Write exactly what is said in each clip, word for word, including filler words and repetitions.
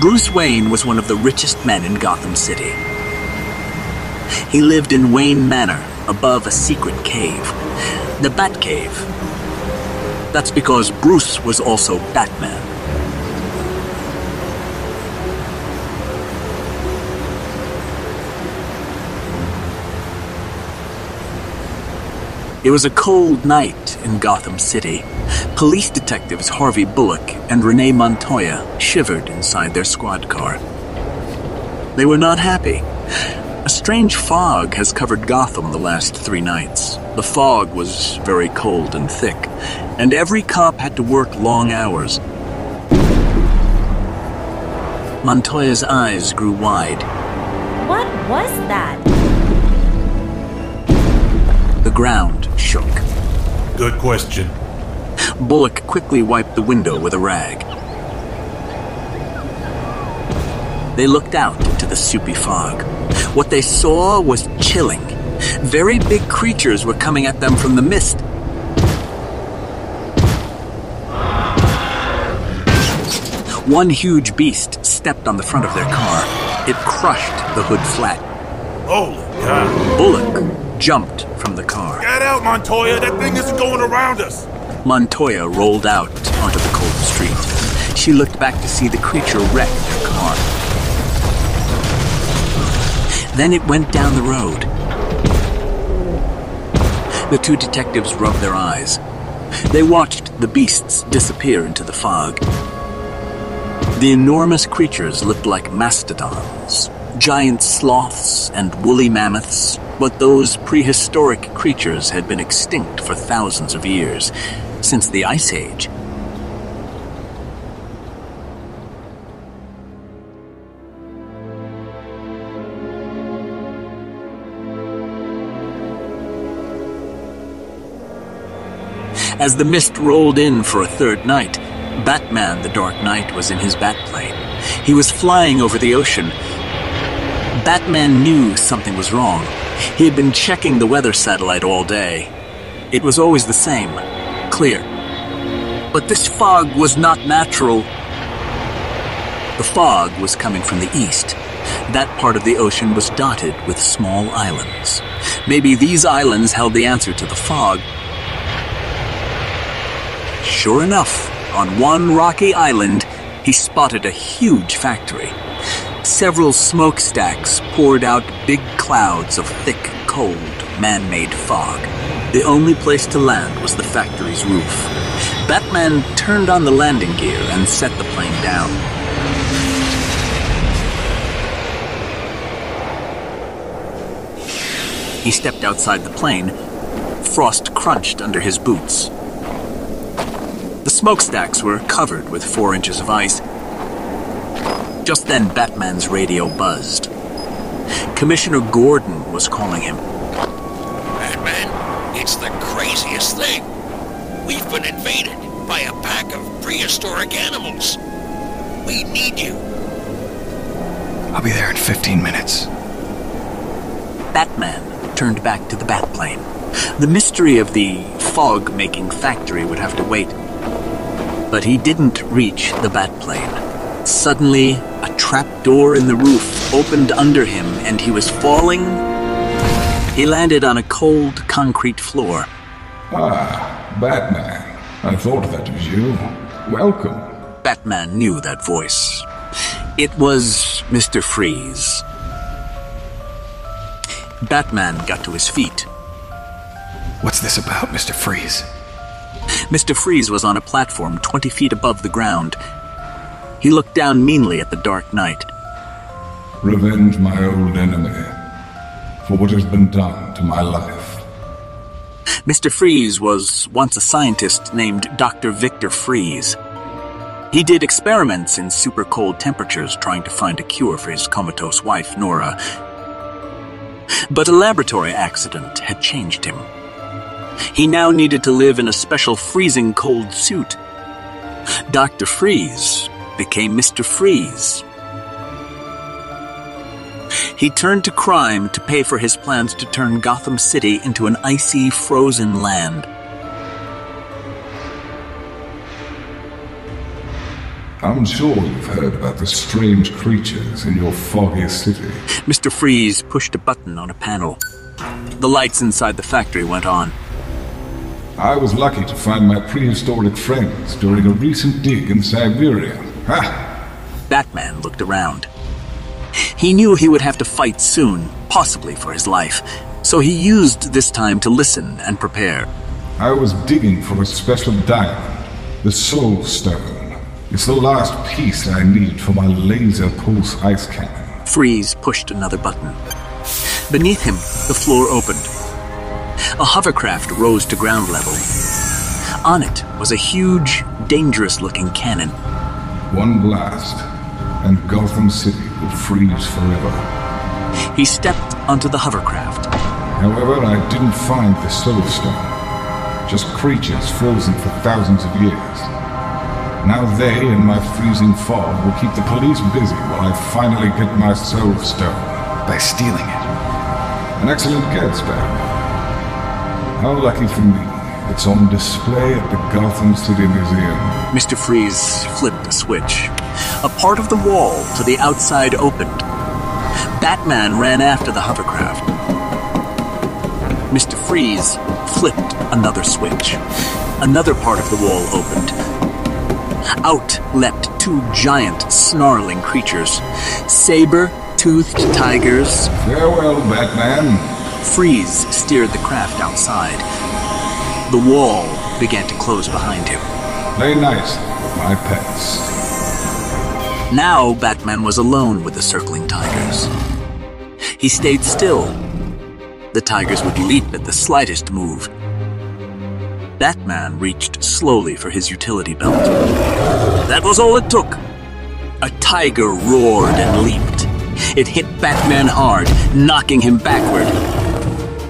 Bruce Wayne was one of the richest men in Gotham City. He lived in Wayne Manor, above a secret cave, the Batcave. That's because Bruce was also Batman. It was a cold night in Gotham City. Police detectives Harvey Bullock and Renee Montoya shivered inside their squad car. They were not happy. A strange fog has covered Gotham the last three nights. The fog was very cold and thick, and every cop had to work long hours. Montoya's eyes grew wide. What was that? The ground shook. Good question. Bullock quickly wiped the window with a rag. They looked out into the soupy fog. What they saw was chilling. Very big creatures were coming at them from the mist. One huge beast stepped on the front of their car. It crushed the hood flat. Holy God. Bullock jumped from the car. Get out, Montoya! That thing isn't going around us! Montoya rolled out onto the cold street. She looked back to see the creature wreck her car. Then it went down the road. The two detectives rubbed their eyes. They watched the beasts disappear into the fog. The enormous creatures looked like mastodons, giant sloths and woolly mammoths, but those prehistoric creatures had been extinct for thousands of years, since the Ice Age. As the mist rolled in for a third night, Batman the Dark Knight was in his Batplane. He was flying over the ocean. Batman knew something was wrong. He had been checking the weather satellite all day. It was always the same, clear. But this fog was not natural. The fog was coming from the east. That part of the ocean was dotted with small islands. Maybe these islands held the answer to the fog. Sure enough, on one rocky island, he spotted a huge factory. Several smokestacks poured out big clouds of thick, cold, man-made fog. The only place to land was the factory's roof. Batman turned on the landing gear and set the plane down. He stepped outside the plane. Frost crunched under his boots. The smokestacks were covered with four inches of ice. Just then, Batman's radio buzzed. Commissioner Gordon was calling him. Batman, it's the craziest thing. We've been invaded by a pack of prehistoric animals. We need you. I'll be there in fifteen minutes. Batman turned back to the Batplane. The mystery of the fog-making factory would have to wait. But he didn't reach the Batplane. Suddenly, a trapdoor in the roof opened under him and he was falling. He landed on a cold concrete floor. Ah, Batman. I thought that was you. Welcome. Batman knew that voice. It was Mister Freeze. Batman got to his feet. What's this about, Mister Freeze? Mister Freeze was on a platform twenty feet above the ground. He looked down meanly at the Dark Knight. Revenge my old enemy for what has been done to my life. Mister Freeze was once a scientist named Doctor Victor Freeze. He did experiments in super cold temperatures trying to find a cure for his comatose wife, Nora. But a laboratory accident had changed him. He now needed to live in a special freezing cold suit. Doctor Freeze became Mister Freeze. He turned to crime to pay for his plans to turn Gotham City into an icy, frozen land. I'm sure you've heard about the strange creatures in your foggy city. Mister Freeze pushed a button on a panel. The lights inside the factory went on. I was lucky to find my prehistoric friends during a recent dig in Siberia. Ha! Batman looked around. He knew he would have to fight soon, possibly for his life, so he used this time to listen and prepare. I was digging for a special diamond, the Soul Stone. It's the last piece I need for my laser pulse ice cannon. Freeze pushed another button. Beneath him, the floor opened. A hovercraft rose to ground level. On it was a huge, dangerous-looking cannon. One blast, and Gotham City will freeze forever. He stepped onto the hovercraft. However, I didn't find the Soul Stone. Just creatures frozen for thousands of years. Now they and my freezing fog will keep the police busy while I finally get my Soul Stone. By stealing it. An excellent guess, Batman. How lucky for me, it's on display at the Gotham City Museum. Mister Freeze flipped a switch. A part of the wall to the outside opened. Batman ran after the hovercraft. Mister Freeze flipped another switch. Another part of the wall opened. Out leapt two giant, snarling creatures. Saber-toothed tigers. Farewell, Batman. Freeze steered the craft outside. The wall began to close behind him. Play nice, my pets. Now Batman was alone with the circling tigers. He stayed still. The tigers would leap at the slightest move. Batman reached slowly for his utility belt. That was all it took. A tiger roared and leaped. It hit Batman hard, knocking him backward.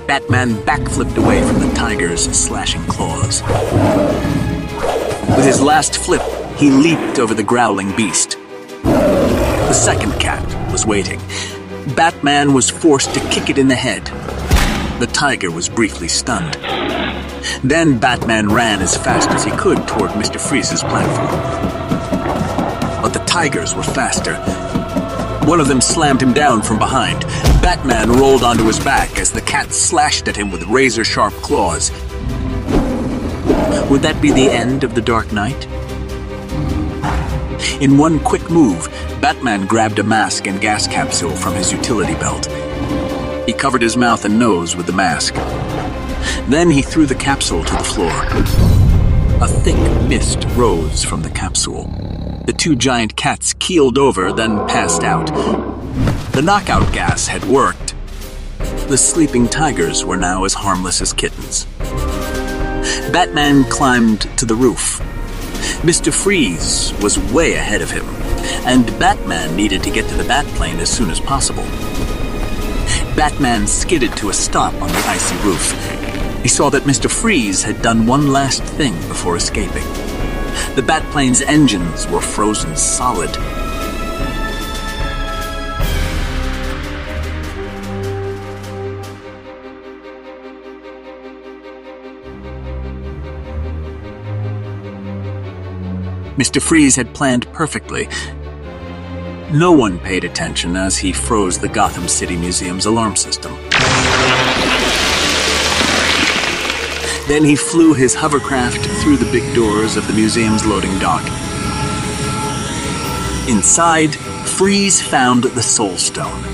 Batman backflipped away from the tiger's slashing claws. With his last flip, he leaped over the growling beast. The second cat was waiting. Batman was forced to kick it in the head. The tiger was briefly stunned. Then Batman ran as fast as he could toward Mister Freeze's platform. But the tigers were faster. One of them slammed him down from behind. Batman rolled onto his back as the cat slashed at him with razor-sharp claws. Would that be the end of the Dark Knight? In one quick move, Batman grabbed a mask and gas capsule from his utility belt. He covered his mouth and nose with the mask. Then he threw the capsule to the floor. A thick mist rose from the capsule. The two giant cats keeled over, then passed out. The knockout gas had worked. The sleeping tigers were now as harmless as kittens. Batman climbed to the roof. Mister Freeze was way ahead of him, and Batman needed to get to the Batplane as soon as possible. Batman skidded to a stop on the icy roof. He saw that Mister Freeze had done one last thing before escaping. The Batplane's engines were frozen solid. Mister Freeze had planned perfectly. No one paid attention as he froze the Gotham City Museum's alarm system. Then he flew his hovercraft through the big doors of the museum's loading dock. Inside, Freeze found the Soul Stone.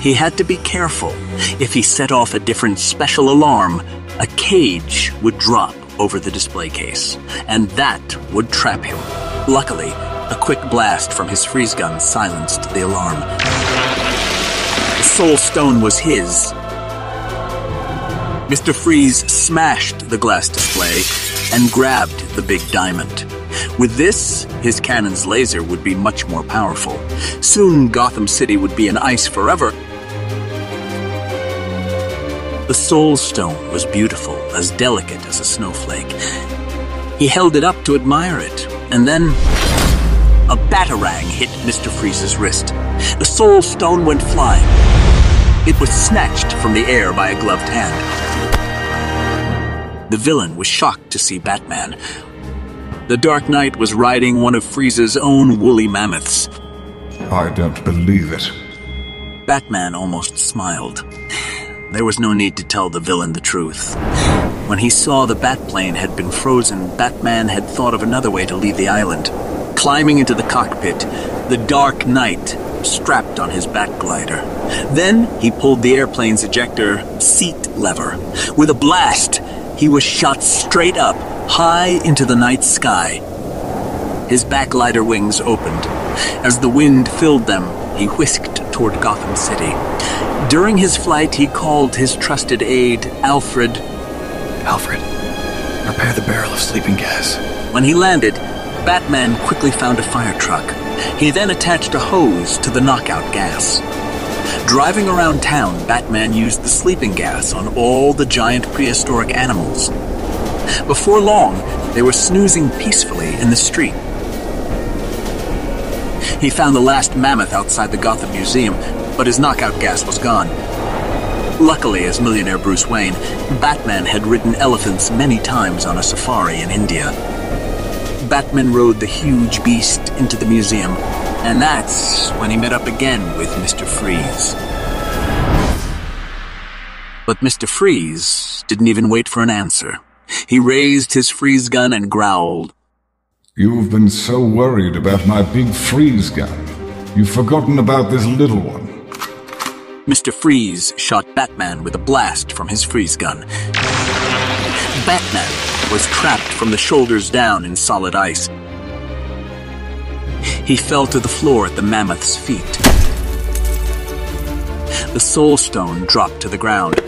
He had to be careful. If he set off a different special alarm, a cage would drop over the display case, and that would trap him. Luckily, a quick blast from his freeze gun silenced the alarm. The Soul Stone was his. Mister Freeze smashed the glass display and grabbed the big diamond. With this, his cannon's laser would be much more powerful. Soon, Gotham City would be in ice forever. The Soul Stone was beautiful, as delicate as a snowflake. He held it up to admire it, and then a batarang hit Mister Freeze's wrist. The Soul Stone went flying. It was snatched from the air by a gloved hand. The villain was shocked to see Batman. the Dark Knight was riding one of Freeze's own woolly mammoths. I don't believe it. Batman almost smiled. There was no need to tell the villain the truth. When he saw the Batplane had been frozen, Batman had thought of another way to leave the island. Climbing into the cockpit, the Dark Knight strapped on his Batglider. Then he pulled the airplane's ejector seat lever. With a blast, he was shot straight up, high into the night sky. His Batglider wings opened. As the wind filled them, he whisked toward Gotham City. During his flight, he called his trusted aide, Alfred. Alfred, repair the barrel of sleeping gas. When he landed, Batman quickly found a fire truck. He then attached a hose to the knockout gas. Driving around town, Batman used the sleeping gas on all the giant prehistoric animals. Before long, they were snoozing peacefully in the street. He found the last mammoth outside the Gotham Museum, but his knockout gas was gone. Luckily, as millionaire Bruce Wayne, Batman had ridden elephants many times on a safari in India. Batman rode the huge beast into the museum, and that's when he met up again with Mister Freeze. But Mister Freeze didn't even wait for an answer. He raised his freeze gun and growled. You've been so worried about my big freeze gun. You've forgotten about this little one. Mister Freeze shot Batman with a blast from his freeze gun. Batman was trapped from the shoulders down in solid ice. He fell to the floor at the mammoth's feet. The Soul Stone dropped to the ground.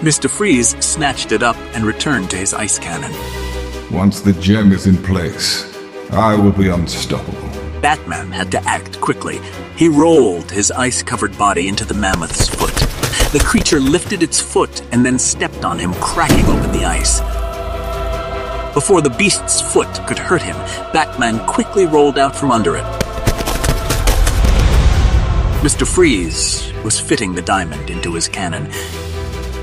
Mister Freeze snatched it up and returned to his ice cannon. Once the gem is in place, I will be unstoppable. Batman had to act quickly. He rolled his ice-covered body into the mammoth's foot. The creature lifted its foot and then stepped on him, cracking open the ice. Before the beast's foot could hurt him, Batman quickly rolled out from under it. Mister Freeze was fitting the diamond into his cannon.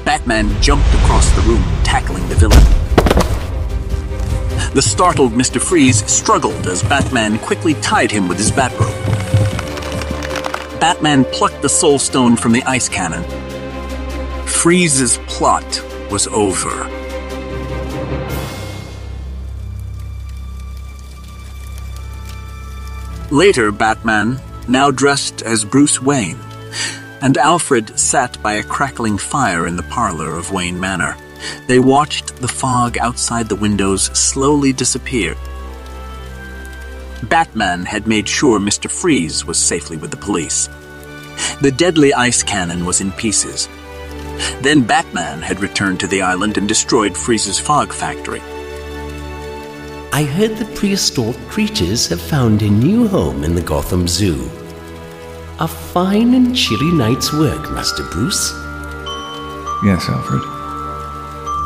Batman jumped across the room, tackling the villain. The startled Mister Freeze struggled as Batman quickly tied him with his batrope. Batman plucked the Soul Stone from the ice cannon. Freeze's plot was over. Later, Batman, now dressed as Bruce Wayne, and Alfred sat by a crackling fire in the parlor of Wayne Manor. They watched the fog outside the windows slowly disappear. Batman had made sure Mister Freeze was safely with the police. The deadly ice cannon was in pieces. Then Batman had returned to the island and destroyed Freeze's fog factory. I heard the prehistoric creatures have found a new home in the Gotham Zoo. A fine and chilly night's work, Master Bruce. Yes, Alfred.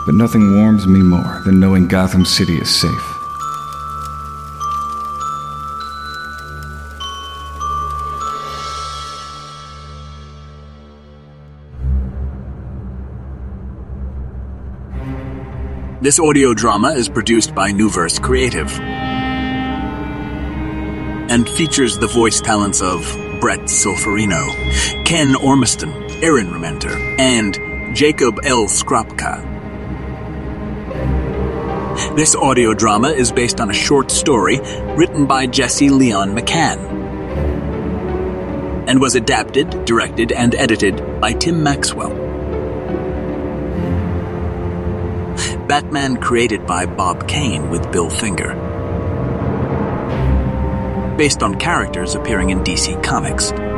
But nothing warms me more than knowing Gotham City is safe. This audio drama is produced by Newverse Creative and features the voice talents of Brett Solferino, Ken Ormiston, Erin Rementer, and Jacob L. Skrapka. This audio drama is based on a short story written by Jesse Leon McCann and was adapted, directed, and edited by Tim Maxwell. Batman created by Bob Kane with Bill Finger. Based on characters appearing in D C Comics.